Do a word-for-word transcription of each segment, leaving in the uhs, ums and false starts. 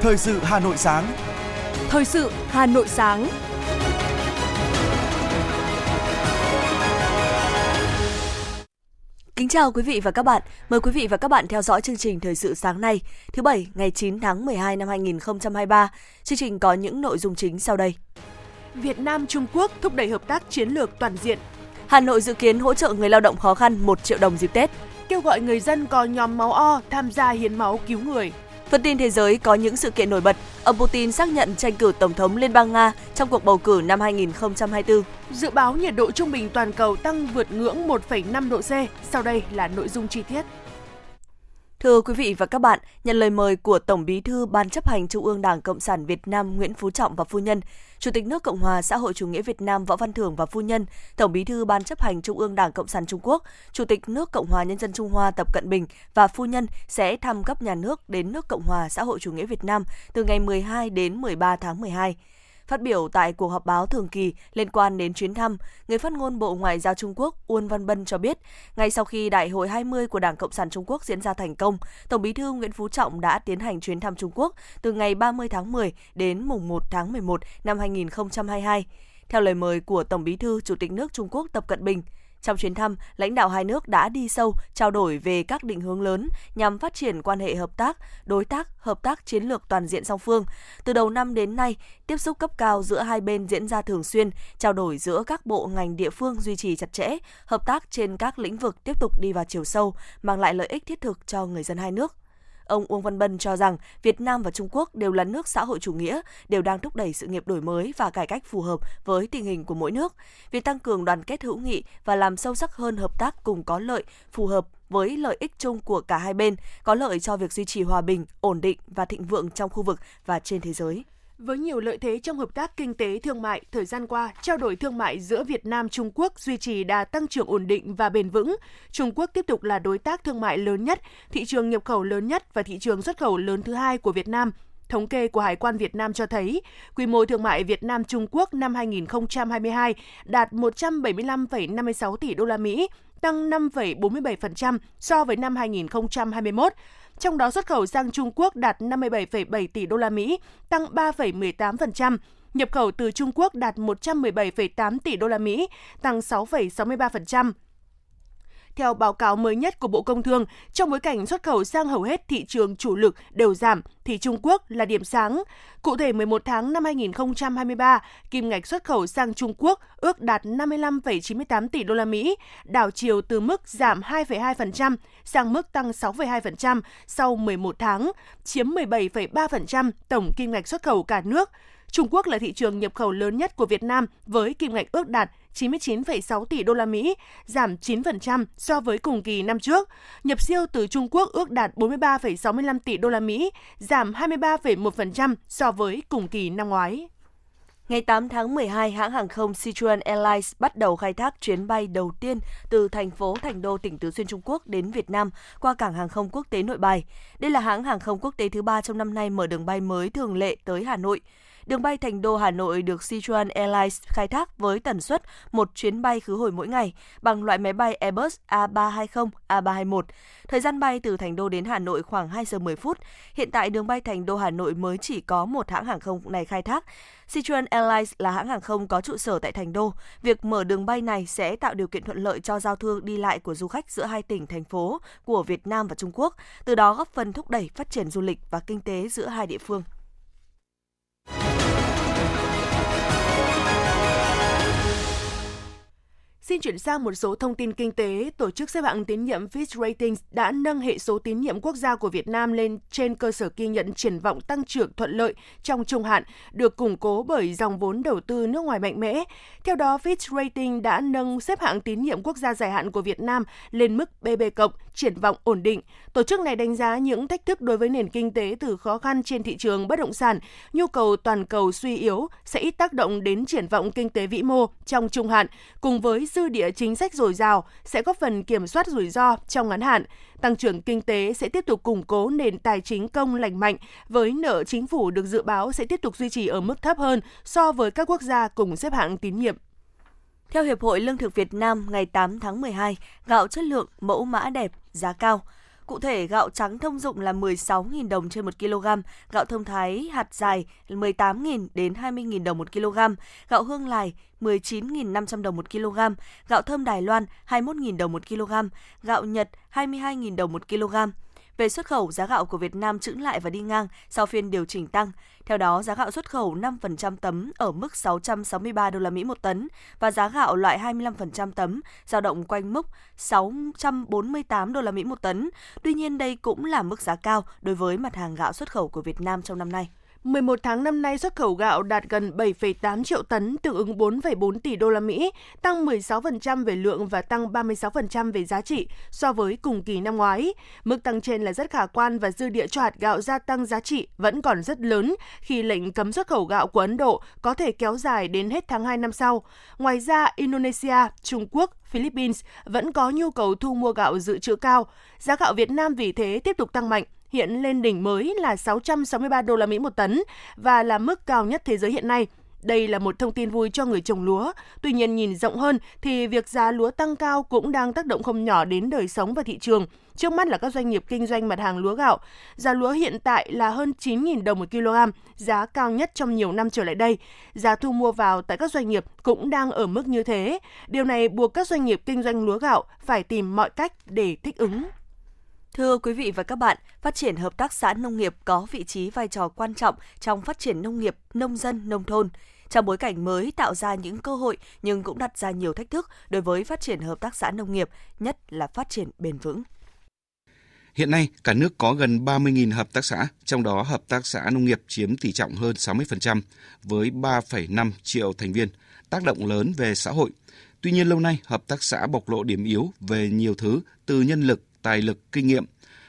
Thời sự Hà Nội sáng. Thời sự Hà Nội sáng. Kính chào quý vị và các bạn. Mời quý vị và các bạn theo dõi chương trình Thời sự sáng nay, thứ Bảy, ngày chín tháng mười hai năm hai nghìn không trăm hai mươi ba. Chương trình có những nội dung chính sau đây. Việt Nam-Trung Quốc thúc đẩy hợp tác chiến lược toàn diện. Hà Nội dự kiến hỗ trợ người lao động khó khăn một triệu đồng dịp Tết. Kêu gọi người dân có nhóm máu O tham gia hiến máu cứu người. Phần tin thế giới có những sự kiện nổi bật. Ông Putin xác nhận tranh cử Tổng thống Liên bang Nga trong cuộc bầu cử năm hai nghìn không trăm hai mươi tư. Dự báo nhiệt độ trung bình toàn cầu tăng vượt ngưỡng một phẩy năm độ C. Sau đây là nội dung chi tiết. Thưa quý vị và các bạn, nhận lời mời của Tổng Bí thư Ban Chấp hành Trung ương Đảng Cộng sản Việt Nam Nguyễn Phú Trọng và phu nhân, Chủ tịch nước Cộng hòa xã hội chủ nghĩa Việt Nam Võ Văn Thưởng và phu nhân, Tổng Bí thư Ban Chấp hành Trung ương Đảng Cộng sản Trung Quốc, Chủ tịch nước Cộng hòa Nhân dân Trung Hoa Tập Cận Bình và phu nhân sẽ thăm cấp nhà nước đến nước Cộng hòa xã hội chủ nghĩa Việt Nam từ ngày mười hai đến mười ba tháng mười hai. Phát biểu tại cuộc họp báo thường kỳ liên quan đến chuyến thăm, người phát ngôn Bộ Ngoại giao Trung Quốc Uông Văn Bân cho biết, ngay sau khi Đại hội hai mươi của Đảng Cộng sản Trung Quốc diễn ra thành công, Tổng Bí thư Nguyễn Phú Trọng đã tiến hành chuyến thăm Trung Quốc từ ngày ba mươi tháng mười đến mùng một tháng mười một năm hai nghìn không trăm hai mươi hai. Theo lời mời của Tổng Bí thư Chủ tịch nước Trung Quốc Tập Cận Bình, trong chuyến thăm, lãnh đạo hai nước đã đi sâu, trao đổi về các định hướng lớn nhằm phát triển quan hệ hợp tác, đối tác, hợp tác chiến lược toàn diện song phương. Từ đầu năm đến nay, tiếp xúc cấp cao giữa hai bên diễn ra thường xuyên, trao đổi giữa các bộ ngành địa phương duy trì chặt chẽ, hợp tác trên các lĩnh vực tiếp tục đi vào chiều sâu, mang lại lợi ích thiết thực cho người dân hai nước. Ông Uông Văn Bân cho rằng Việt Nam và Trung Quốc đều là nước xã hội chủ nghĩa, đều đang thúc đẩy sự nghiệp đổi mới và cải cách phù hợp với tình hình của mỗi nước. Việc tăng cường đoàn kết hữu nghị và làm sâu sắc hơn hợp tác cùng có lợi, phù hợp với lợi ích chung của cả hai bên, có lợi cho việc duy trì hòa bình, ổn định và thịnh vượng trong khu vực và trên thế giới. Với nhiều lợi thế trong hợp tác kinh tế thương mại, thời gian qua, trao đổi thương mại giữa Việt Nam Trung Quốc duy trì đà tăng trưởng ổn định và bền vững. Trung Quốc tiếp tục là đối tác thương mại lớn nhất, thị trường nhập khẩu lớn nhất và thị trường xuất khẩu lớn thứ hai của Việt Nam. Thống kê của Hải quan Việt Nam cho thấy, quy mô thương mại Việt Nam Trung Quốc năm hai nghìn không trăm hai mươi hai đạt một trăm bảy mươi lăm phẩy năm mươi sáu tỷ đô la Mỹ, tăng năm phẩy bốn mươi bảy phần trăm so với năm hai nghìn không trăm hai mươi mốt. Trong đó xuất khẩu sang Trung Quốc đạt năm mươi bảy phẩy bảy tỷ đô la Mỹ, tăng ba phẩy mười tám phần trăm, nhập khẩu từ Trung Quốc đạt một trăm mười bảy phẩy tám tỷ đô la Mỹ, tăng sáu phẩy sáu mươi ba phần trăm. Theo báo cáo mới nhất của Bộ Công Thương, trong bối cảnh xuất khẩu sang hầu hết thị trường chủ lực đều giảm, thì Trung Quốc là điểm sáng. Cụ thể, mười một tháng năm hai nghìn không trăm hai mươi ba, kim ngạch xuất khẩu sang Trung Quốc ước đạt năm mươi lăm phẩy chín mươi tám tỷ đô la Mỹ, đảo chiều từ mức giảm hai phẩy hai phần trăm sang mức tăng sáu phẩy hai phần trăm sau mười một tháng, chiếm mười bảy phẩy ba phần trăm tổng kim ngạch xuất khẩu cả nước. Trung Quốc là thị trường nhập khẩu lớn nhất của Việt Nam với kim ngạch ước đạt chín mươi chín phẩy sáu tỷ đô la Mỹ, giảm chín phần trăm so với cùng kỳ năm trước. Nhập siêu từ Trung Quốc ước đạt bốn mươi ba phẩy sáu mươi lăm tỷ đô la Mỹ, giảm hai mươi ba phẩy một phần trăm so với cùng kỳ năm ngoái. Ngày tám tháng mười hai, hãng hàng không Sichuan Airlines bắt đầu khai thác chuyến bay đầu tiên từ thành phố Thành Đô, tỉnh Tứ Xuyên, Trung Quốc đến Việt Nam qua cảng hàng không quốc tế Nội Bài. Đây là hãng hàng không quốc tế thứ ba trong năm nay mở đường bay mới thường lệ tới Hà Nội. Đường bay Thành Đô Hà Nội được Sichuan Airlines khai thác với tần suất một chuyến bay khứ hồi mỗi ngày bằng loại máy bay Airbus A ba hai không A ba hai một. Thời gian bay từ Thành Đô đến Hà Nội khoảng hai giờ mười phút. Hiện tại đường bay Thành Đô Hà Nội mới chỉ có một hãng hàng không này khai thác. Sichuan Airlines là hãng hàng không có trụ sở tại Thành Đô. Việc mở đường bay này sẽ tạo điều kiện thuận lợi cho giao thương đi lại của du khách giữa hai tỉnh, thành phố của Việt Nam và Trung Quốc, từ đó góp phần thúc đẩy phát triển du lịch và kinh tế giữa hai địa phương. Xin chuyển sang một số thông tin kinh tế. Tổ chức xếp hạng tín nhiệm Fitch Ratings đã nâng hệ số tín nhiệm quốc gia của Việt Nam lên trên cơ sở ghi nhận triển vọng tăng trưởng thuận lợi trong trung hạn, được củng cố bởi dòng vốn đầu tư nước ngoài mạnh mẽ. Theo đó, Fitch Ratings đã nâng xếp hạng tín nhiệm quốc gia dài hạn của Việt Nam lên mức bê bê cộng, triển vọng ổn định. Tổ chức này đánh giá những thách thức đối với nền kinh tế từ khó khăn trên thị trường bất động sản, nhu cầu toàn cầu suy yếu sẽ ít tác động đến triển vọng kinh tế vĩ mô trong trung hạn, cùng với dư địa chính sách dồi dào sẽ góp phần kiểm soát rủi ro trong ngắn hạn. Tăng trưởng kinh tế sẽ tiếp tục củng cố nền tài chính công lành mạnh, với nợ chính phủ được dự báo sẽ tiếp tục duy trì ở mức thấp hơn so với các quốc gia cùng xếp hạng tín nhiệm. Theo Hiệp hội Lương thực Việt Nam, ngày tám tháng mười hai, gạo chất lượng, mẫu mã đẹp, giá cao. Cụ thể, gạo trắng thông dụng là mười sáu nghìn đồng trên một ki lô gam, gạo thông thái hạt dài mười tám nghìn đến hai mươi nghìn đồng một ki lô gam, gạo hương lài mười chín nghìn năm trăm đồng một ki lô gam, gạo thơm Đài Loan hai mươi mốt nghìn đồng một ki lô gam, gạo Nhật hai mươi hai nghìn đồng một ki lô gam. Về xuất khẩu, giá gạo của Việt Nam chững lại và đi ngang sau phiên điều chỉnh tăng. Theo đó, giá gạo xuất khẩu năm phần trăm tấm ở mức sáu trăm sáu mươi ba đô la Mỹ một tấn và giá gạo loại hai mươi lăm phần trăm tấm dao động quanh mức sáu trăm bốn mươi tám đô la Mỹ một tấn. Tuy nhiên, đây cũng là mức giá cao đối với mặt hàng gạo xuất khẩu của Việt Nam trong năm nay. mười một tháng năm nay, xuất khẩu gạo đạt gần bảy phẩy tám triệu tấn, tương ứng bốn phẩy bốn tỷ đô la Mỹ, tăng mười sáu phần trăm về lượng và tăng ba mươi sáu phần trăm về giá trị so với cùng kỳ năm ngoái. Mức tăng trên là rất khả quan và dư địa cho hạt gạo gia tăng giá trị vẫn còn rất lớn khi lệnh cấm xuất khẩu gạo của Ấn Độ có thể kéo dài đến hết tháng hai năm sau. Ngoài ra, Indonesia, Trung Quốc, Philippines vẫn có nhu cầu thu mua gạo dự trữ cao. Giá gạo Việt Nam vì thế tiếp tục tăng mạnh, hiện lên đỉnh mới là sáu trăm sáu mươi ba đô la Mỹ một tấn và là mức cao nhất thế giới hiện nay. Đây là một thông tin vui cho người trồng lúa. Tuy nhiên, nhìn rộng hơn thì việc giá lúa tăng cao cũng đang tác động không nhỏ đến đời sống và thị trường. Trước mắt là các doanh nghiệp kinh doanh mặt hàng lúa gạo. Giá lúa hiện tại là hơn chín nghìn đồng một kg, giá cao nhất trong nhiều năm trở lại đây. Giá thu mua vào tại các doanh nghiệp cũng đang ở mức như thế. Điều này buộc các doanh nghiệp kinh doanh lúa gạo phải tìm mọi cách để thích ứng. Thưa quý vị và các bạn, phát triển hợp tác xã nông nghiệp có vị trí vai trò quan trọng trong phát triển nông nghiệp, nông dân, nông thôn. Trong bối cảnh mới tạo ra những cơ hội nhưng cũng đặt ra nhiều thách thức đối với phát triển hợp tác xã nông nghiệp, nhất là phát triển bền vững. Hiện nay, cả nước có gần ba mươi nghìn hợp tác xã, trong đó hợp tác xã nông nghiệp chiếm tỷ trọng hơn sáu mươi phần trăm với ba phẩy năm triệu thành viên, tác động lớn về xã hội. Tuy nhiên, lâu nay, hợp tác xã bộc lộ điểm yếu về nhiều thứ, từ nhân lực, tài lực, kinh nghiệm.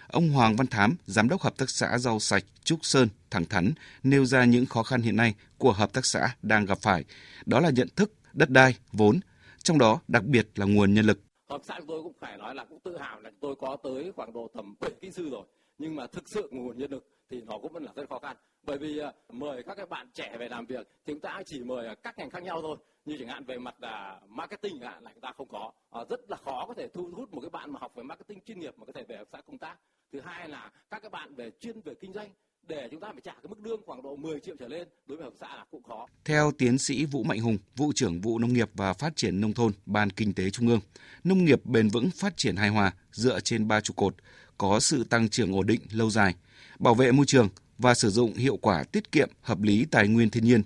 Ông Hoàng Văn Thám, Giám đốc Hợp tác xã Rau Sạch Trúc Sơn, thẳng thắn nêu ra những khó khăn hiện nay của hợp tác xã đang gặp phải. Đó là nhận thức, đất đai, vốn, trong đó đặc biệt là nguồn nhân lực. Hợp tác xã tôi cũng phải nói là cũng tự hào là tôi có tới khoảng độ tầm bảy kỹ sư rồi. Nhưng mà thực sự nguồn nhân lực thì nó cũng vẫn là rất khó khăn. Bởi vì mời các các bạn trẻ về làm việc, thì chúng ta chỉ mời các ngành khác nhau thôi. Như chẳng hạn về mặt là marketing là chúng ta không có. Rất là khó có thể thu hút một cái bạn mà học về marketing chuyên nghiệp mà có thể về hợp tác xã công tác. Thứ hai là các các bạn về chuyên về kinh doanh, để chúng ta phải trả cái mức lương khoảng độ mười triệu trở lên đối với hợp tác xã là cũng khó. Theo tiến sĩ Vũ Mạnh Hùng, vụ trưởng vụ nông nghiệp và phát triển nông thôn, Ban Kinh tế Trung ương, nông nghiệp bền vững phát triển hài hòa dựa trên ba trụ cột: có sự tăng trưởng ổn định lâu dài, bảo vệ môi trường và sử dụng hiệu quả, tiết kiệm, hợp lý tài nguyên thiên nhiên,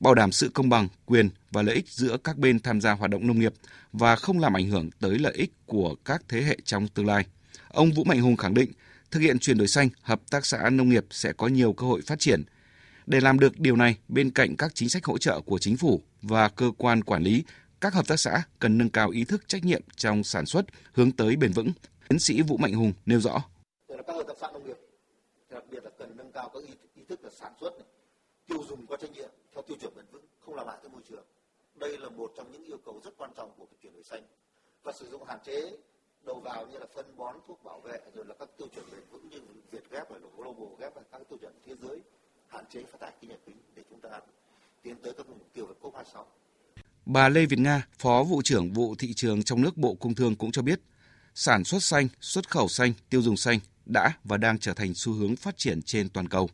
bảo đảm sự công bằng, quyền và lợi ích giữa các bên tham gia hoạt động nông nghiệp và không làm ảnh hưởng tới lợi ích của các thế hệ trong tương lai. Ông Vũ Mạnh Hùng khẳng định, thực hiện chuyển đổi xanh, hợp tác xã nông nghiệp sẽ có nhiều cơ hội phát triển. Để làm được điều này, bên cạnh các chính sách hỗ trợ của chính phủ và cơ quan quản lý, các hợp tác xã cần nâng cao ý thức trách nhiệm trong sản xuất hướng tới bền vững. Tiến sĩ Vũ Mạnh Hùng nêu rõ. Các hợp tác xã nông nghiệp đặc biệt là cần nâng cao các ý, ý thức là sản xuất, này, tiêu dùng có trách nhiệm theo tiêu chuẩn bền vững, không làm hại tới môi trường. Đây là một trong những yêu cầu rất quan trọng của chuyển đổi xanh và sử dụng hạn chế đầu vào như là phân bón, thuốc bảo vệ rồi là các tiêu chuẩn bền vững như VietGAP và GlobalGAP và các tiêu chuẩn thế giới, hạn chế phát thải khí nhà kính để chúng ta tiến tới các mục tiêu về COP hai mươi sáu. Bà Lê Việt Nga, Phó vụ trưởng vụ thị trường trong nước Bộ Công Thương cũng cho biết, sản xuất xanh, xuất khẩu xanh, tiêu dùng xanh đã và đang trở thành xu hướng phát triển trên toàn cầu.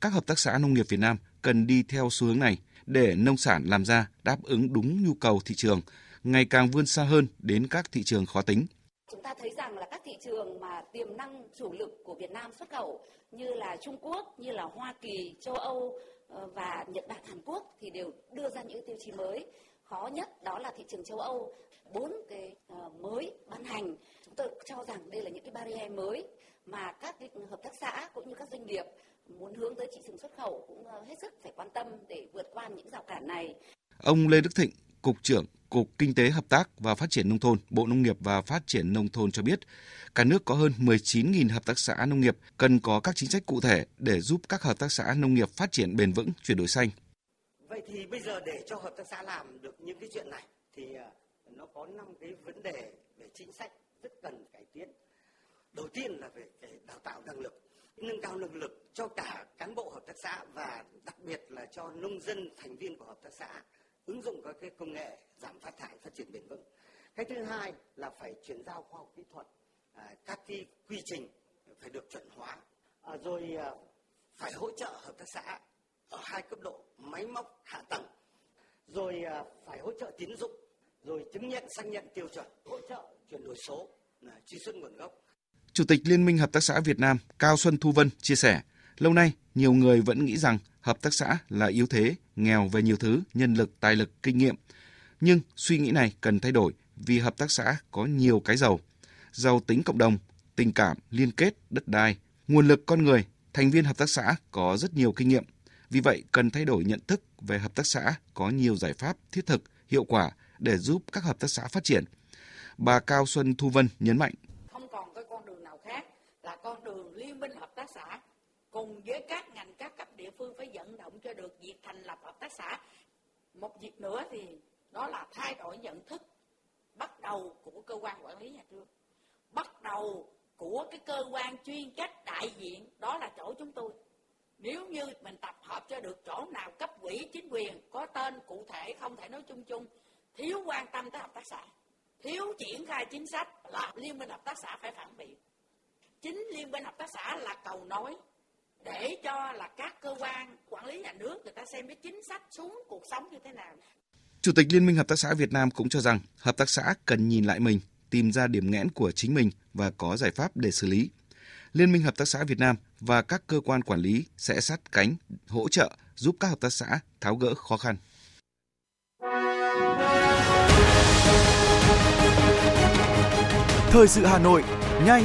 Các hợp tác xã nông nghiệp Việt Nam cần đi theo xu hướng này để nông sản làm ra đáp ứng đúng nhu cầu thị trường, ngày càng vươn xa hơn đến các thị trường khó tính. Chúng ta thấy rằng là các thị trường mà tiềm năng chủ lực của Việt Nam xuất khẩu như là Trung Quốc, như là Hoa Kỳ, châu Âu và Nhật Bản, Hàn Quốc thì đều đưa ra những tiêu chí mới. Khó nhất đó là thị trường châu Âu, bốn cái mới ban hành. Chúng tôi cho rằng đây là những cái barrier mới mà các hợp tác xã cũng như các doanh nghiệp muốn hướng tới thị trường xuất khẩu cũng hết sức phải quan tâm để vượt qua những rào cản này. Ông Lê Đức Thịnh, Cục trưởng Cục Kinh tế Hợp tác và Phát triển Nông thôn, Bộ Nông nghiệp và Phát triển Nông thôn cho biết, cả nước có hơn mười chín nghìn hợp tác xã nông nghiệp, cần có các chính sách cụ thể để giúp các hợp tác xã nông nghiệp phát triển bền vững, chuyển đổi xanh. Vậy thì bây giờ để cho hợp tác xã làm được những cái chuyện này thì nó có năm cái vấn đề về chính sách rất cần cải tiến. Đầu tiên là về cái đào tạo năng lực, nâng cao năng lực cho cả cán bộ hợp tác xã và đặc biệt là cho nông dân thành viên của hợp tác xã ứng dụng các cái công nghệ giảm phát thải, phát triển bền vững. Cái thứ hai là phải chuyển giao khoa học kỹ thuật, các cái quy trình phải được chuẩn hóa, à, rồi à, phải hỗ trợ hợp tác xã ở hai cấp độ máy móc hạ tầng, rồi à, phải hỗ trợ tín dụng, rồi chứng nhận xác nhận tiêu chuẩn, hỗ trợ chuyển đổi số, truy xuất nguồn gốc. Chủ tịch Liên minh Hợp tác xã Việt Nam Cao Xuân Thu Vân chia sẻ, lâu nay nhiều người vẫn nghĩ rằng hợp tác xã là yếu thế, nghèo về nhiều thứ, nhân lực, tài lực, kinh nghiệm. Nhưng suy nghĩ này cần thay đổi vì hợp tác xã có nhiều cái giàu. Giàu tính cộng đồng, tình cảm, liên kết, đất đai, nguồn lực con người, thành viên hợp tác xã có rất nhiều kinh nghiệm. Vì vậy, cần thay đổi nhận thức về hợp tác xã, có nhiều giải pháp thiết thực, hiệu quả để giúp các hợp tác xã phát triển. Bà Cao Xuân Thu Vân nhấn mạnh. Không còn cái con đường nào khác là con đường liên minh hợp tác xã cùng với các ngành, các cấp địa phương phải vận động cho được việc thành lập hợp tác xã. Một việc nữa thì đó là thay đổi nhận thức bắt đầu của cơ quan quản lý nhà nước, bắt đầu của cái cơ quan chuyên trách đại diện, đó là chỗ chúng tôi. Nếu như mình tập hợp cho được chỗ nào cấp ủy chính quyền có tên cụ thể, không thể nói chung chung, thiếu quan tâm tới hợp tác xã, thiếu triển khai chính sách là Liên minh Hợp tác xã phải phản biện. Chính Liên minh Hợp tác xã là cầu nối để cho là các cơ quan quản lý nhà nước người ta xem cái chính sách xuống cuộc sống như thế nào. Chủ tịch Liên minh Hợp tác xã Việt Nam cũng cho rằng hợp tác xã cần nhìn lại mình, tìm ra điểm nghẽn của chính mình và có giải pháp để xử lý. Liên minh Hợp tác xã Việt Nam và các cơ quan quản lý sẽ sát cánh, hỗ trợ, giúp các hợp tác xã tháo gỡ khó khăn. Thời sự Hà Nội, nhanh,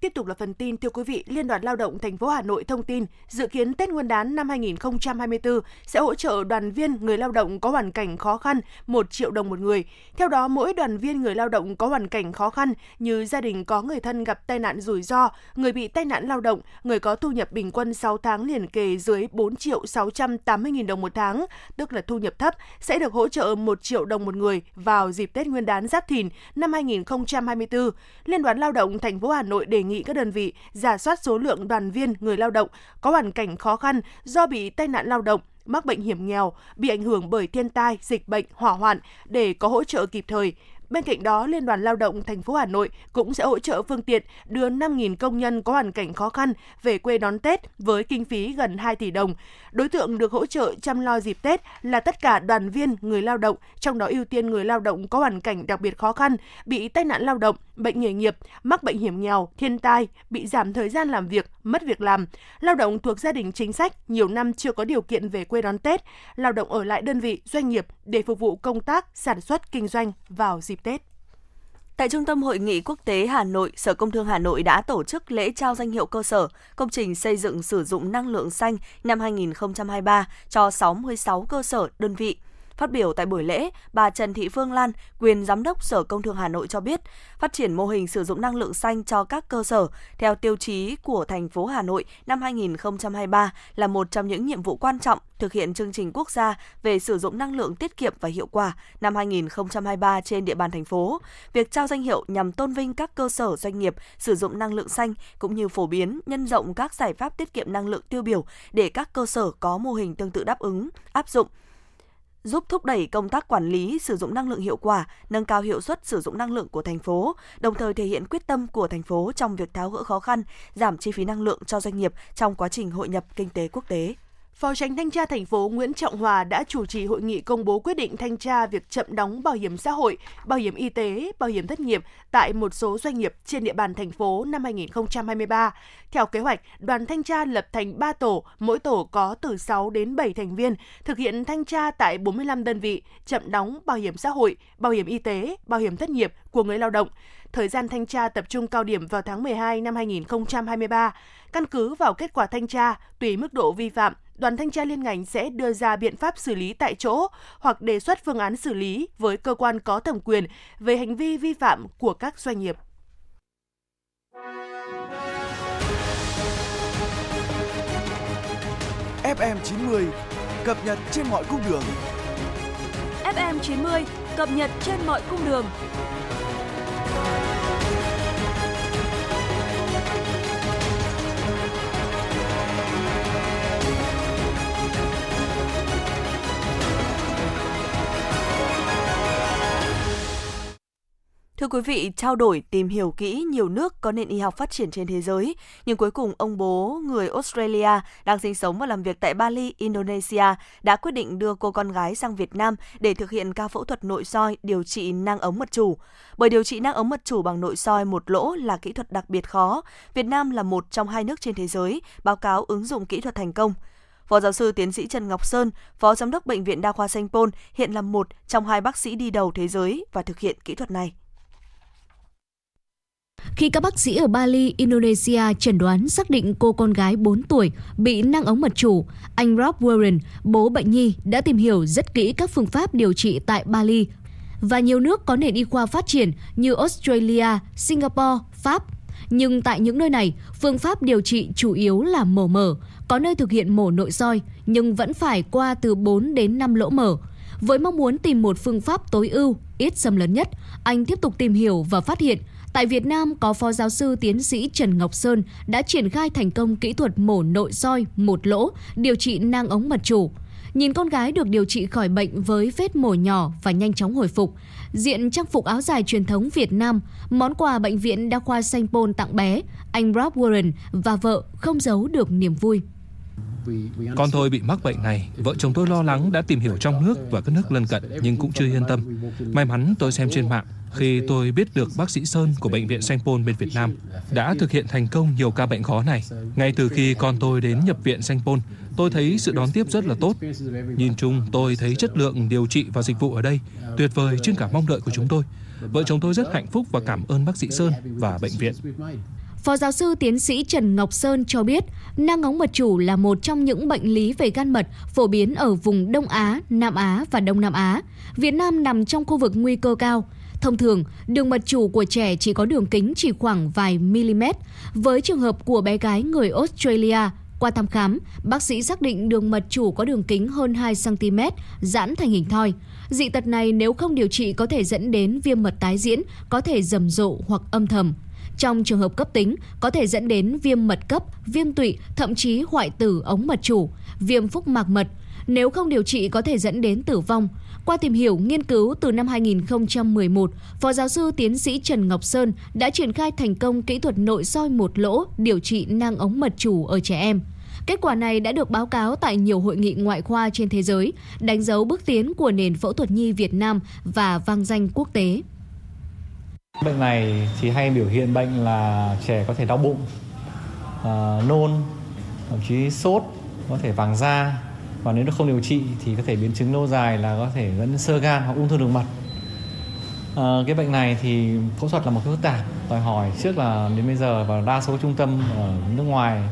Tiếp tục là phần tin, thưa quý vị, Liên đoàn Lao động thành phố Hà Nội thông tin dự kiến Tết Nguyên đán năm hai không hai tư sẽ hỗ trợ đoàn viên người lao động có hoàn cảnh khó khăn một triệu đồng một người. Theo đó, mỗi đoàn viên người lao động có hoàn cảnh khó khăn như gia đình có người thân gặp tai nạn rủi ro, người bị tai nạn lao động, người có thu nhập bình quân sáu tháng liền kề dưới bốn triệu sáu trăm tám mươi nghìn đồng một tháng, tức là thu nhập thấp, sẽ được hỗ trợ một triệu đồng một người vào dịp Tết Nguyên đán Giáp Thìn năm hai không hai tư. Liên đoàn Lao động thành phố Hà Nội đề nghị các đơn vị rà soát số lượng đoàn viên người lao động có hoàn cảnh khó khăn do bị tai nạn lao động, mắc bệnh hiểm nghèo, bị ảnh hưởng bởi thiên tai, dịch bệnh, hỏa hoạn để có hỗ trợ kịp thời. Bên cạnh đó, Liên đoàn Lao động thành phố Hà Nội cũng sẽ hỗ trợ phương tiện đưa năm nghìn công nhân có hoàn cảnh khó khăn về quê đón Tết với kinh phí gần hai tỷ đồng. Đối tượng được hỗ trợ chăm lo dịp Tết là tất cả đoàn viên người lao động, trong đó ưu tiên người lao động có hoàn cảnh đặc biệt khó khăn, bị tai nạn lao động, bệnh nghề nghiệp, mắc bệnh hiểm nghèo, thiên tai, bị giảm thời gian làm việc, mất việc làm, lao động thuộc gia đình chính sách nhiều năm chưa có điều kiện về quê đón Tết, lao động ở lại đơn vị, doanh nghiệp để phục vụ công tác sản xuất kinh doanh vào dịp Tết. Tại Trung tâm Hội nghị Quốc tế Hà Nội, Sở Công Thương Hà Nội đã tổ chức lễ trao danh hiệu cơ sở, công trình xây dựng sử dụng năng lượng xanh năm hai không hai ba cho sáu mươi sáu cơ sở, đơn vị. Phát biểu tại buổi lễ, bà Trần Thị Phương Lan, quyền Giám đốc Sở Công Thương Hà Nội cho biết, phát triển mô hình sử dụng năng lượng xanh cho các cơ sở theo tiêu chí của thành phố Hà Nội năm hai không hai ba là một trong những nhiệm vụ quan trọng thực hiện chương trình quốc gia về sử dụng năng lượng tiết kiệm và hiệu quả năm hai không hai ba trên địa bàn thành phố. Việc trao danh hiệu nhằm tôn vinh các cơ sở doanh nghiệp sử dụng năng lượng xanh cũng như phổ biến, nhân rộng các giải pháp tiết kiệm năng lượng tiêu biểu để các cơ sở có mô hình tương tự đáp ứng, áp dụng, giúp thúc đẩy công tác quản lý sử dụng năng lượng hiệu quả, nâng cao hiệu suất sử dụng năng lượng của thành phố, đồng thời thể hiện quyết tâm của thành phố trong việc tháo gỡ khó khăn, giảm chi phí năng lượng cho doanh nghiệp trong quá trình hội nhập kinh tế quốc tế. Phó Chánh Thanh tra thành phố Nguyễn Trọng Hòa đã chủ trì hội nghị công bố quyết định thanh tra việc chậm đóng bảo hiểm xã hội, bảo hiểm y tế, bảo hiểm thất nghiệp tại một số doanh nghiệp trên địa bàn thành phố năm hai không hai ba. Theo kế hoạch, đoàn thanh tra lập thành ba tổ, mỗi tổ có từ sáu đến bảy thành viên, thực hiện thanh tra tại bốn mươi lăm đơn vị chậm đóng bảo hiểm xã hội, bảo hiểm y tế, bảo hiểm thất nghiệp của người lao động. Thời gian thanh tra tập trung cao điểm vào tháng mười hai năm hai không hai ba. Căn cứ vào kết quả thanh tra, tùy mức độ vi phạm, đoàn thanh tra liên ngành sẽ đưa ra biện pháp xử lý tại chỗ hoặc đề xuất phương án xử lý với cơ quan có thẩm quyền về hành vi vi phạm của các doanh nghiệp. ép em chín mươi cập nhật trên mọi cung đường. ép em chín mươi cập nhật trên mọi cung đường. Thưa quý vị, trao đổi, tìm hiểu kỹ nhiều nước có nền y học phát triển trên thế giới, nhưng cuối cùng ông bố người Australia đang sinh sống và làm việc tại Bali, Indonesia đã quyết định đưa cô con gái sang Việt Nam để thực hiện ca phẫu thuật nội soi điều trị nang ống mật chủ. Bởi điều trị nang ống mật chủ bằng nội soi một lỗ là kỹ thuật đặc biệt khó, Việt Nam là một trong hai nước trên thế giới báo cáo ứng dụng kỹ thuật thành công. Phó giáo sư tiến sĩ Trần Ngọc Sơn, Phó Giám đốc Bệnh viện Đa khoa Sanh Pôn, hiện là một trong hai bác sĩ đi đầu thế giới và thực hiện kỹ thuật này. Khi các bác sĩ ở Bali, Indonesia chẩn đoán xác định cô con gái bốn tuổi bị nang ống mật chủ, anh Rob Warren, bố bệnh nhi, đã tìm hiểu rất kỹ các phương pháp điều trị tại Bali và nhiều nước có nền y khoa phát triển như Australia, Singapore, Pháp. Nhưng tại những nơi này, phương pháp điều trị chủ yếu là mổ mở, có nơi thực hiện mổ nội soi nhưng vẫn phải qua từ bốn đến năm lỗ mở. Với mong muốn tìm một phương pháp tối ưu, ít xâm lấn nhất, anh tiếp tục tìm hiểu và phát hiện tại Việt Nam có Phó Giáo sư Tiến sĩ Trần Ngọc Sơn đã triển khai thành công kỹ thuật mổ nội soi một lỗ điều trị nang ống mật chủ. Nhìn con gái được điều trị khỏi bệnh với vết mổ nhỏ và nhanh chóng hồi phục, diện trang phục áo dài truyền thống Việt Nam, món quà Bệnh viện Đa khoa Sanh Pôn tặng bé, anh Rob Warren và vợ không giấu được niềm vui. Con tôi bị mắc bệnh này, vợ chồng tôi lo lắng đã tìm hiểu trong nước và các nước lân cận nhưng cũng chưa yên tâm. May mắn tôi xem trên mạng, khi tôi biết được bác sĩ Sơn của Bệnh viện Sanh Pôn bên Việt Nam đã thực hiện thành công nhiều ca bệnh khó này. Ngay từ khi con tôi đến nhập viện Sanh Pôn, tôi thấy sự đón tiếp rất là tốt. Nhìn chung tôi thấy chất lượng điều trị và dịch vụ ở đây tuyệt vời trên cả mong đợi của chúng tôi. Vợ chồng tôi rất hạnh phúc và cảm ơn bác sĩ Sơn và bệnh viện. Phó giáo sư tiến sĩ Trần Ngọc Sơn cho biết, nang ống mật chủ là một trong những bệnh lý về gan mật phổ biến ở vùng Đông Á, Nam Á và Đông Nam Á. Việt Nam nằm trong khu vực nguy cơ cao. Thông thường, đường mật chủ của trẻ chỉ có đường kính chỉ khoảng vài mm. Với trường hợp của bé gái người Australia, qua thăm khám, bác sĩ xác định đường mật chủ có đường kính hơn hai xăng ti mét, giãn thành hình thoi. Dị tật này nếu không điều trị có thể dẫn đến viêm mật tái diễn, có thể rầm rộ hoặc âm thầm. Trong trường hợp cấp tính, có thể dẫn đến viêm mật cấp, viêm tụy, thậm chí hoại tử ống mật chủ, viêm phúc mạc mật. Nếu không điều trị có thể dẫn đến tử vong. Qua tìm hiểu, nghiên cứu từ năm hai nghìn không trăm mười một, Phó giáo sư tiến sĩ Trần Ngọc Sơn đã triển khai thành công kỹ thuật nội soi một lỗ điều trị nang ống mật chủ ở trẻ em. Kết quả này đã được báo cáo tại nhiều hội nghị ngoại khoa trên thế giới, đánh dấu bước tiến của nền phẫu thuật nhi Việt Nam và vang danh quốc tế. Bệnh này thì hay biểu hiện bệnh là trẻ có thể đau bụng, à, nôn, thậm chí sốt, có thể vàng da. Và nếu nó không điều trị thì có thể biến chứng lâu dài là có thể dẫn đến xơ gan hoặc ung thư đường mật. À, cái bệnh này thì phẫu thuật là một cái phức tạp, đòi hỏi trước là đến bây giờ và đa số trung tâm ở nước ngoài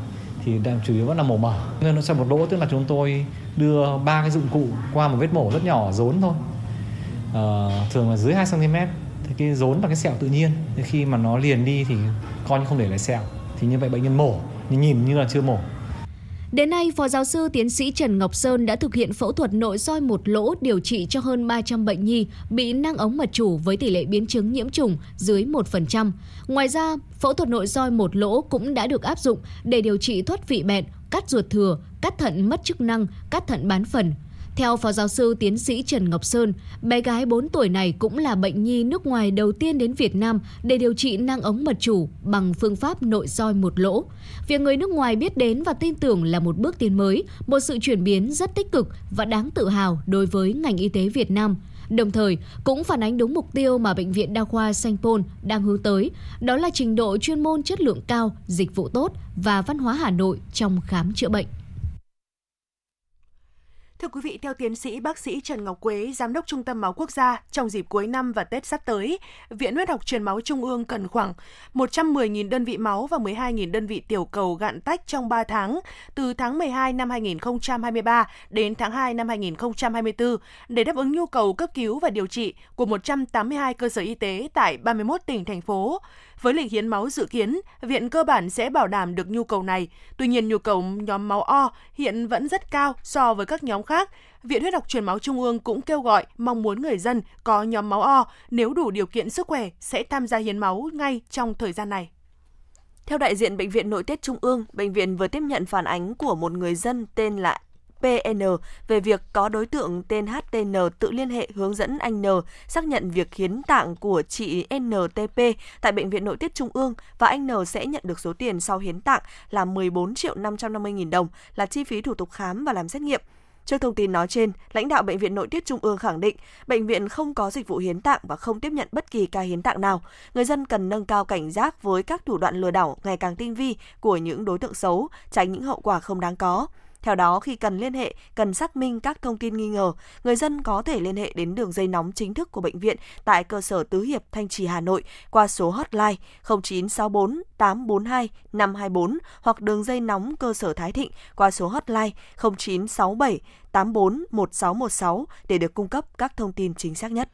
thì chủ yếu vẫn là mổ mở. Nên nó sẽ một lỗ, tức là chúng tôi đưa ba cái dụng cụ qua một vết mổ rất nhỏ, rốn thôi, à, thường là dưới hai xăng ti mét. Cái rốn và cái sẹo tự nhiên, khi mà nó liền đi thì con không để lại sẹo, thì như vậy bệnh nhân mổ nhưng nhìn như là chưa mổ. Đến nay, Phó giáo sư tiến sĩ Trần Ngọc Sơn đã thực hiện phẫu thuật nội soi một lỗ điều trị cho hơn ba trăm bệnh nhi bị nang ống mật chủ với tỷ lệ biến chứng nhiễm trùng dưới một phần trăm. Ngoài ra, phẫu thuật nội soi một lỗ cũng đã được áp dụng để điều trị thoát vị bẹn, cắt ruột thừa, cắt thận mất chức năng, cắt thận bán phần. Theo Phó Giáo sư Tiến sĩ Trần Ngọc Sơn, bé gái bốn tuổi này cũng là bệnh nhi nước ngoài đầu tiên đến Việt Nam để điều trị nang ống mật chủ bằng phương pháp nội soi một lỗ. Việc người nước ngoài biết đến và tin tưởng là một bước tiến mới, một sự chuyển biến rất tích cực và đáng tự hào đối với ngành y tế Việt Nam. Đồng thời, cũng phản ánh đúng mục tiêu mà Bệnh viện Đa khoa Sanh Pôn đang hướng tới, đó là trình độ chuyên môn chất lượng cao, dịch vụ tốt và văn hóa Hà Nội trong khám chữa bệnh. Thưa quý vị, theo tiến sĩ bác sĩ Trần Ngọc Quế, Giám đốc Trung tâm Máu Quốc gia, trong dịp cuối năm và Tết sắp tới, Viện Huyết học Truyền máu Trung ương cần khoảng một trăm mười nghìn đơn vị máu và mười hai nghìn đơn vị tiểu cầu gạn tách trong ba tháng, từ tháng mười hai năm hai nghìn không trăm hai mươi ba đến tháng hai năm hai nghìn không trăm hai mươi tư, để đáp ứng nhu cầu cấp cứu và điều trị của một trăm tám mươi hai cơ sở y tế tại ba mươi mốt tỉnh, thành phố. Với lịch hiến máu dự kiến, viện cơ bản sẽ bảo đảm được nhu cầu này. Tuy nhiên, nhu cầu nhóm máu O hiện vẫn rất cao so với các nhóm khác. Viện Huyết học Truyền máu Trung ương cũng kêu gọi mong muốn người dân có nhóm máu O nếu đủ điều kiện sức khỏe sẽ tham gia hiến máu ngay trong thời gian này. Theo đại diện Bệnh viện Nội tiết Trung ương, bệnh viện vừa tiếp nhận phản ánh của một người dân tên là pê en về việc có đối tượng tên hát tê en tự liên hệ hướng dẫn anh N xác nhận việc hiến tạng của chị en tê pê tại Bệnh viện Nội tiết Trung ương và anh N sẽ nhận được số tiền sau hiến tạng là mười bốn triệu năm trăm năm mươi nghìn đồng là chi phí thủ tục khám và làm xét nghiệm. Trước thông tin nói trên, lãnh đạo Bệnh viện Nội tiết Trung ương khẳng định bệnh viện không có dịch vụ hiến tạng và không tiếp nhận bất kỳ ca hiến tạng nào. Người dân cần nâng cao cảnh giác với các thủ đoạn lừa đảo ngày càng tinh vi của những đối tượng xấu, tránh những hậu quả không đáng có. Theo đó, khi cần liên hệ, cần xác minh các thông tin nghi ngờ, người dân có thể liên hệ đến đường dây nóng chính thức của bệnh viện tại cơ sở Tứ Hiệp, Thanh Trì, Hà Nội qua số hotline không chín sáu bốn tám bốn hai năm hai bốn hoặc đường dây nóng cơ sở Thái Thịnh qua số hotline không chín sáu bảy tám bốn một sáu một sáu để được cung cấp các thông tin chính xác nhất.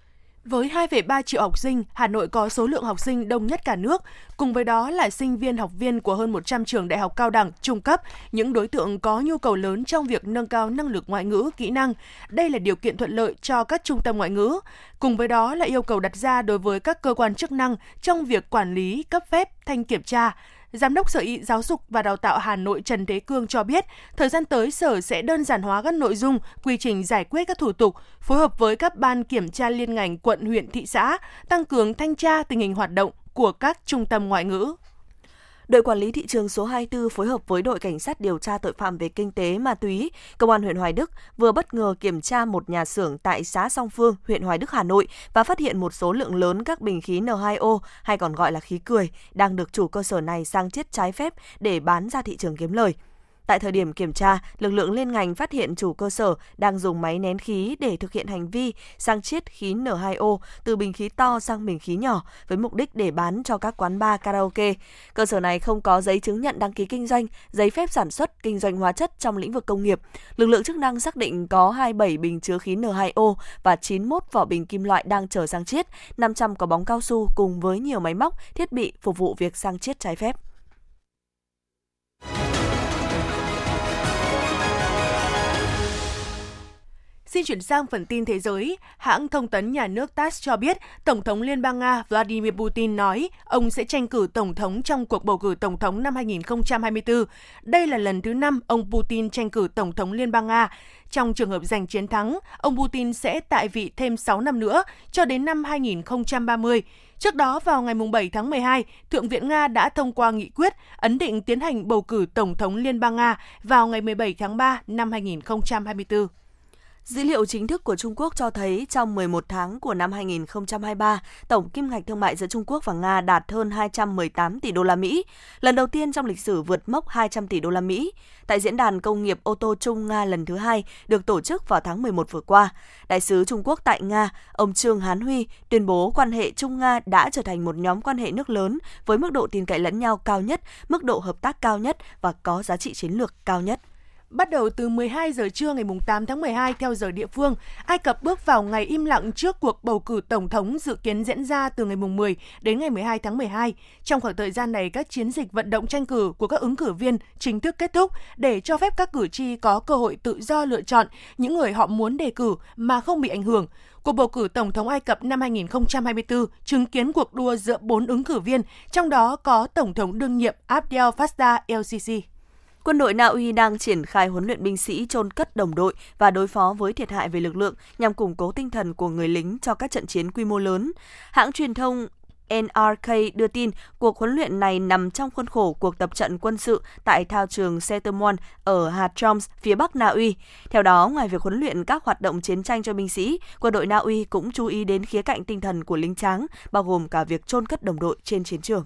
Với hai phẩy ba triệu học sinh, Hà Nội có số lượng học sinh đông nhất cả nước. Cùng với đó là sinh viên, học viên của hơn một trăm trường đại học cao đẳng, trung cấp, những đối tượng có nhu cầu lớn trong việc nâng cao năng lực ngoại ngữ, kỹ năng. Đây là điều kiện thuận lợi cho các trung tâm ngoại ngữ. Cùng với đó là yêu cầu đặt ra đối với các cơ quan chức năng trong việc quản lý, cấp phép, thanh kiểm tra. Giám đốc Sở Y Giáo dục và Đào tạo Hà Nội Trần Thế Cương cho biết, thời gian tới Sở sẽ đơn giản hóa các nội dung, quy trình giải quyết các thủ tục, phối hợp với các ban kiểm tra liên ngành quận, huyện, thị xã, tăng cường thanh tra tình hình hoạt động của các trung tâm ngoại ngữ. Đội quản lý thị trường số hai mươi tư phối hợp với đội cảnh sát điều tra tội phạm về kinh tế ma túy, Công an huyện Hoài Đức vừa bất ngờ kiểm tra một nhà xưởng tại xã Song Phương, huyện Hoài Đức, Hà Nội và phát hiện một số lượng lớn các bình khí en hai o hay còn gọi là khí cười đang được chủ cơ sở này sang chiết trái phép để bán ra thị trường kiếm lời. Tại thời điểm kiểm tra, lực lượng liên ngành phát hiện chủ cơ sở đang dùng máy nén khí để thực hiện hành vi sang chiết khí en hai o từ bình khí to sang bình khí nhỏ với mục đích để bán cho các quán bar, karaoke. Cơ sở này không có giấy chứng nhận đăng ký kinh doanh, giấy phép sản xuất, kinh doanh hóa chất trong lĩnh vực công nghiệp. Lực lượng chức năng xác định có hai mươi bảy bình chứa khí en hai o và chín mươi mốt vỏ bình kim loại đang chờ sang chiết, năm trăm quả bóng cao su cùng với nhiều máy móc, thiết bị phục vụ việc sang chiết trái phép. Xin chuyển sang phần tin thế giới. Hãng thông tấn nhà nước tát cho biết, Tổng thống Liên bang Nga Vladimir Putin nói ông sẽ tranh cử Tổng thống trong cuộc bầu cử Tổng thống năm hai không hai tư. Đây là lần thứ năm ông Putin tranh cử Tổng thống Liên bang Nga. Trong trường hợp giành chiến thắng, ông Putin sẽ tại vị thêm sáu năm nữa, cho đến năm hai không ba mươi. Trước đó, vào ngày bảy tháng mười hai, Thượng viện Nga đã thông qua nghị quyết ấn định tiến hành bầu cử Tổng thống Liên bang Nga vào ngày mười bảy tháng ba năm hai không hai tư. Dữ liệu chính thức của Trung Quốc cho thấy trong mười một tháng của năm hai không hai ba, tổng kim ngạch thương mại giữa Trung Quốc và Nga đạt hơn hai trăm mười tám tỷ đô la Mỹ, lần đầu tiên trong lịch sử vượt mốc hai trăm tỷ đô la Mỹ. Tại diễn đàn công nghiệp ô tô Trung Nga lần thứ hai được tổ chức vào tháng mười một vừa qua, đại sứ Trung Quốc tại Nga, ông Trương Hán Huy tuyên bố quan hệ Trung Nga đã trở thành một nhóm quan hệ nước lớn với mức độ tin cậy lẫn nhau cao nhất, mức độ hợp tác cao nhất và có giá trị chiến lược cao nhất. Bắt đầu từ mười hai giờ trưa ngày tám tháng mười hai theo giờ địa phương, Ai Cập bước vào ngày im lặng trước cuộc bầu cử Tổng thống dự kiến diễn ra từ ngày mười đến ngày mười hai tháng mười hai. Trong khoảng thời gian này, các chiến dịch vận động tranh cử của các ứng cử viên chính thức kết thúc để cho phép các cử tri có cơ hội tự do lựa chọn những người họ muốn đề cử mà không bị ảnh hưởng. Cuộc bầu cử Tổng thống Ai Cập năm hai không hai tư chứng kiến cuộc đua giữa bốn ứng cử viên, trong đó có Tổng thống đương nhiệm Abdel Fattah El Sisi. Quân đội Na Uy đang triển khai huấn luyện binh sĩ chôn cất đồng đội và đối phó với thiệt hại về lực lượng nhằm củng cố tinh thần của người lính cho các trận chiến quy mô lớn. Hãng truyền thông en rờ ca đưa tin cuộc huấn luyện này nằm trong khuôn khổ cuộc tập trận quân sự tại thao trường Setermon ở hạt Troms, phía bắc Na Uy. Theo đó, ngoài việc huấn luyện các hoạt động chiến tranh cho binh sĩ, quân đội Na Uy cũng chú ý đến khía cạnh tinh thần của lính tráng, bao gồm cả việc chôn cất đồng đội trên chiến trường.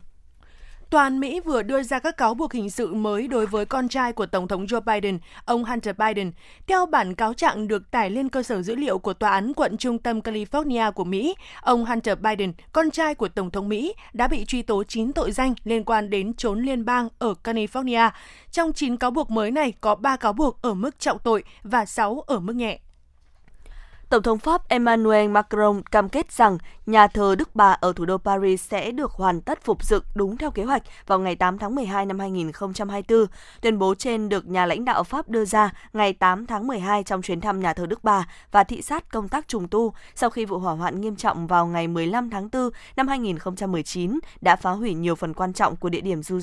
Toàn Mỹ vừa đưa ra các cáo buộc hình sự mới đối với con trai của Tổng thống Joe Biden, ông Hunter Biden. Theo bản cáo trạng được tải lên cơ sở dữ liệu của Tòa án quận trung tâm California của Mỹ, ông Hunter Biden, con trai của Tổng thống Mỹ, đã bị truy tố chín tội danh liên quan đến trốn liên bang ở California. Trong chín cáo buộc mới này, có ba cáo buộc ở mức trọng tội và sáu ở mức nhẹ. Tổng thống Pháp Emmanuel Macron cam kết rằng nhà thờ Đức Bà ở thủ đô Paris sẽ được hoàn tất phục dựng đúng theo kế hoạch vào ngày tám tháng mười hai năm hai nghìn không trăm hai mươi tư. Tuyên bố trên được nhà lãnh đạo Pháp đưa ra ngày tám tháng mười hai trong chuyến thăm nhà thờ Đức Bà và thị sát công tác trùng tu sau khi vụ hỏa hoạn nghiêm trọng vào ngày mười lăm tháng tư năm hai nghìn không trăm mười chín đã phá hủy nhiều phần quan trọng của địa điểm du...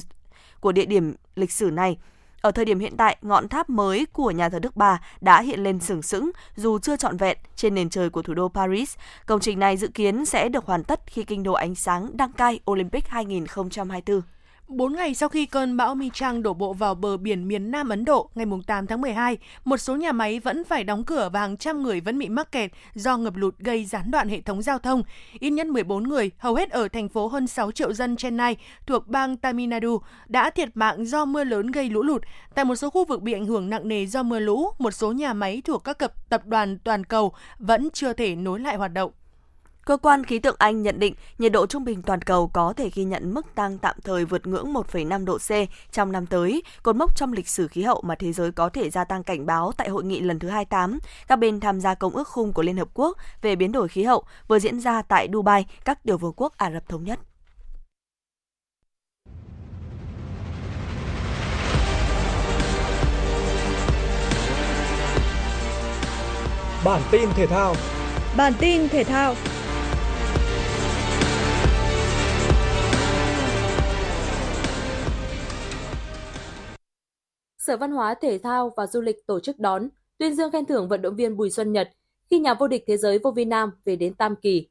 của địa điểm lịch sử này. Ở thời điểm hiện tại, ngọn tháp mới của nhà thờ Đức Bà đã hiện lên sừng sững dù chưa trọn vẹn trên nền trời của thủ đô Paris. Công trình này dự kiến sẽ được hoàn tất khi kinh đô ánh sáng đăng cai Olympic hai nghìn không trăm hai mươi tư. Bốn ngày sau khi cơn bão Michaung đổ bộ vào bờ biển miền Nam Ấn Độ ngày tám tháng mười hai, một số nhà máy vẫn phải đóng cửa và hàng trăm người vẫn bị mắc kẹt do ngập lụt gây gián đoạn hệ thống giao thông. Ít nhất mười bốn người, hầu hết ở thành phố hơn sáu triệu dân Chennai thuộc bang Tamil Nadu, đã thiệt mạng do mưa lớn gây lũ lụt. Tại một số khu vực bị ảnh hưởng nặng nề do mưa lũ, một số nhà máy thuộc các tập đoàn toàn cầu vẫn chưa thể nối lại hoạt động. Cơ quan khí tượng Anh nhận định nhiệt độ trung bình toàn cầu có thể ghi nhận mức tăng tạm thời vượt ngưỡng một phẩy năm độ C trong năm tới, cột mốc trong lịch sử khí hậu mà thế giới có thể gia tăng cảnh báo tại hội nghị lần thứ hai mươi tám, các bên tham gia Công ước Khung của Liên Hợp Quốc về biến đổi khí hậu vừa diễn ra tại Dubai, các tiểu vương quốc Ả Rập Thống Nhất. Bản tin thể thao. Bản tin thể thao. Sở Văn hóa, Thể thao và Du lịch tổ chức đón, tuyên dương khen thưởng vận động viên Bùi Xuân Nhật khi nhà vô địch thế giới vô vi nam về đến Tam Kỳ.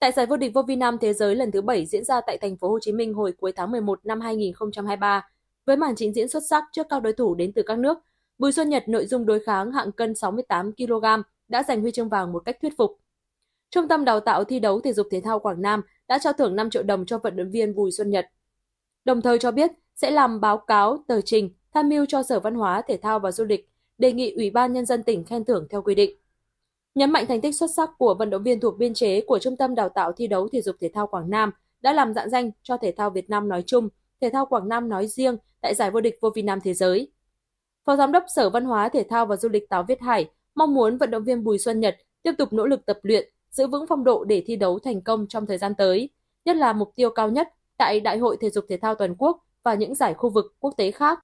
Tại giải vô địch vô vi nam thế giới lần thứ bảy diễn ra tại Thành phố Hồ Chí Minh hồi cuối tháng mười một năm hai nghìn không trăm hai mươi ba, với màn trình diễn xuất sắc trước các đối thủ đến từ các nước, Bùi Xuân Nhật nội dung đối kháng hạng cân sáu mươi tám ki lô gam đã giành huy chương vàng một cách thuyết phục. Trung tâm đào tạo thi đấu thể dục thể thao Quảng Nam đã trao thưởng năm triệu đồng cho vận động viên Bùi Xuân Nhật. Đồng thời cho biết sẽ làm báo cáo tờ trình tham mưu cho Sở Văn hóa, Thể thao và Du lịch, đề nghị Ủy ban Nhân dân tỉnh khen thưởng theo quy định. Nhấn mạnh thành tích xuất sắc của vận động viên thuộc biên chế của Trung tâm Đào tạo thi đấu thể dục thể thao Quảng Nam đã làm rạng danh cho thể thao Việt Nam nói chung, thể thao Quảng Nam nói riêng tại giải vô địch vô vi nam thế giới. Phó Giám đốc Sở Văn hóa, Thể thao và Du lịch Tào Viết Hải mong muốn vận động viên Bùi Xuân Nhật tiếp tục nỗ lực tập luyện, giữ vững phong độ để thi đấu thành công trong thời gian tới, nhất là mục tiêu cao nhất tại Đại hội thể dục thể thao toàn quốc và những giải khu vực quốc tế khác.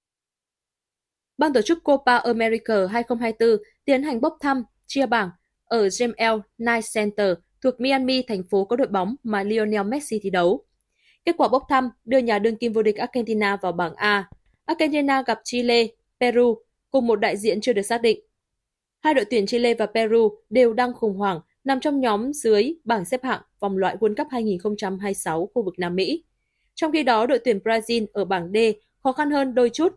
Ban tổ chức Copa America hai không hai tư tiến hành bốc thăm, chia bảng ở James L. Knight Center thuộc Miami, thành phố có đội bóng mà Lionel Messi thi đấu. Kết quả bốc thăm đưa nhà đương kim vô địch Argentina vào bảng A. Argentina gặp Chile, Peru cùng một đại diện chưa được xác định. Hai đội tuyển Chile và Peru đều đang khủng hoảng, nằm trong nhóm dưới bảng xếp hạng vòng loại World Cup hai nghìn không trăm hai mươi sáu khu vực Nam Mỹ. Trong khi đó, đội tuyển Brazil ở bảng D khó khăn hơn đôi chút.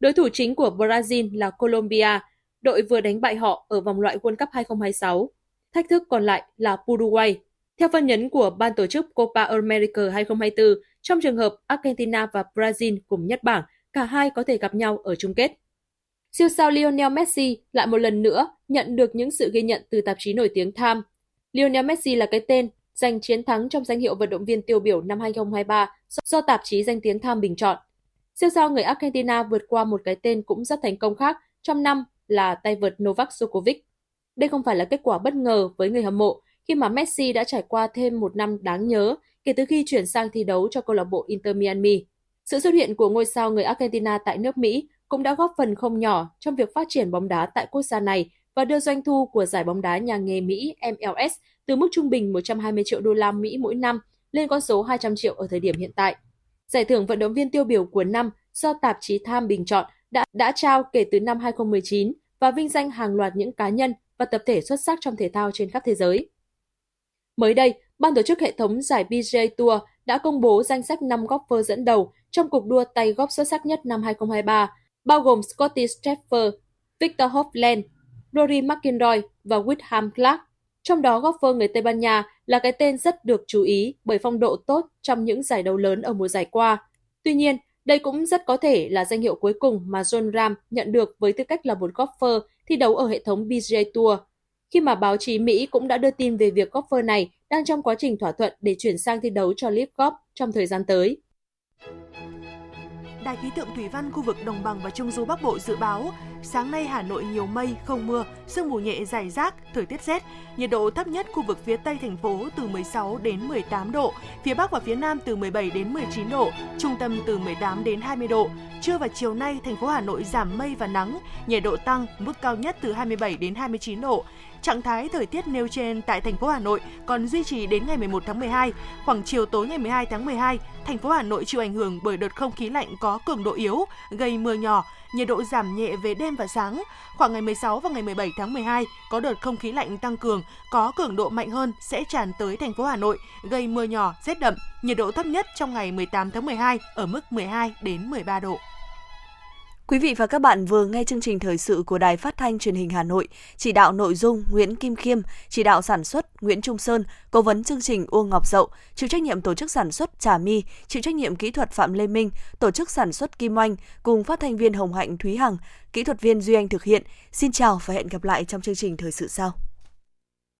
Đối thủ chính của Brazil là Colombia, đội vừa đánh bại họ ở vòng loại World Cup hai không hai sáu. Thách thức còn lại là Uruguay. Theo phân nhấn của ban tổ chức Copa America hai không hai tư, trong trường hợp Argentina và Brazil cùng nhất bảng, cả hai có thể gặp nhau ở chung kết. Siêu sao Lionel Messi lại một lần nữa nhận được những sự ghi nhận từ tạp chí nổi tiếng Time. Lionel Messi là cái tên giành chiến thắng trong danh hiệu vận động viên tiêu biểu năm hai không hai ba do tạp chí danh tiếng Time bình chọn. Siêu sao người Argentina vượt qua một cái tên cũng rất thành công khác trong năm là tay vợt Novak Djokovic. Đây không phải là kết quả bất ngờ với người hâm mộ khi mà Messi đã trải qua thêm một năm đáng nhớ kể từ khi chuyển sang thi đấu cho câu lạc bộ Inter Miami. Sự xuất hiện của ngôi sao người Argentina tại nước Mỹ cũng đã góp phần không nhỏ trong việc phát triển bóng đá tại quốc gia này và đưa doanh thu của giải bóng đá nhà nghề Mỹ M L S từ mức trung bình một trăm hai mươi triệu đô la Mỹ mỗi năm lên con số hai trăm triệu ở thời điểm hiện tại. Giải thưởng vận động viên tiêu biểu của năm do tạp chí Time bình chọn đã, đã trao kể từ năm hai không một chín và vinh danh hàng loạt những cá nhân và tập thể xuất sắc trong thể thao trên khắp thế giới. Mới đây, ban tổ chức hệ thống giải pê giê a Tour đã công bố danh sách năm golfer dẫn đầu trong cuộc đua tay golf xuất sắc nhất năm hai không hai ba, bao gồm Scotty Scheffler, Victor Hovland, Rory McIlroy và Wyndham Clark. Trong đó, golfer người Tây Ban Nha là cái tên rất được chú ý bởi phong độ tốt trong những giải đấu lớn ở mùa giải qua. Tuy nhiên, đây cũng rất có thể là danh hiệu cuối cùng mà John Ram nhận được với tư cách là một golfer thi đấu ở hệ thống pê giê a Tour, khi mà báo chí Mỹ cũng đã đưa tin về việc golfer này đang trong quá trình thỏa thuận để chuyển sang thi đấu cho LIV Golf trong thời gian tới. Đài khí tượng thủy văn khu vực đồng bằng và trung du Bắc Bộ dự báo sáng nay Hà Nội nhiều mây, không mưa, sương mù nhẹ rải rác, thời tiết rét. Nhiệt độ thấp nhất khu vực phía Tây thành phố từ mười sáu đến mười tám độ, phía Bắc và phía Nam từ mười bảy đến mười chín độ, trung tâm từ mười tám đến hai mươi độ. Trưa và chiều nay, thành phố Hà Nội giảm mây và nắng, nhiệt độ tăng, mức cao nhất từ hai mươi bảy đến hai mươi chín độ. Trạng thái thời tiết nêu trên tại thành phố Hà Nội còn duy trì đến ngày mười một tháng mười hai. Khoảng chiều tối ngày mười hai tháng mười hai, thành phố Hà Nội chịu ảnh hưởng bởi đợt không khí lạnh có cường độ yếu, gây mưa nhỏ, nhiệt độ giảm nhẹ về đêm và sáng. Khoảng ngày mười sáu và ngày mười bảy tháng mười hai, có đợt không khí lạnh tăng cường, có cường độ mạnh hơn sẽ tràn tới thành phố Hà Nội, gây mưa nhỏ, rét đậm, nhiệt độ thấp nhất trong ngày mười tám tháng mười hai ở mức mười hai đến mười ba độ. Quý vị và các bạn vừa nghe chương trình thời sự của Đài Phát thanh Truyền hình Hà Nội, chỉ đạo nội dung Nguyễn Kim Khiêm, chỉ đạo sản xuất Nguyễn Trung Sơn, cố vấn chương trình Uông Ngọc Dậu, chịu trách nhiệm tổ chức sản xuất Trà My, chịu trách nhiệm kỹ thuật Phạm Lê Minh, tổ chức sản xuất Kim Oanh cùng phát thanh viên Hồng Hạnh Thúy Hằng, kỹ thuật viên Duy Anh thực hiện. Xin chào và hẹn gặp lại trong chương trình thời sự sau.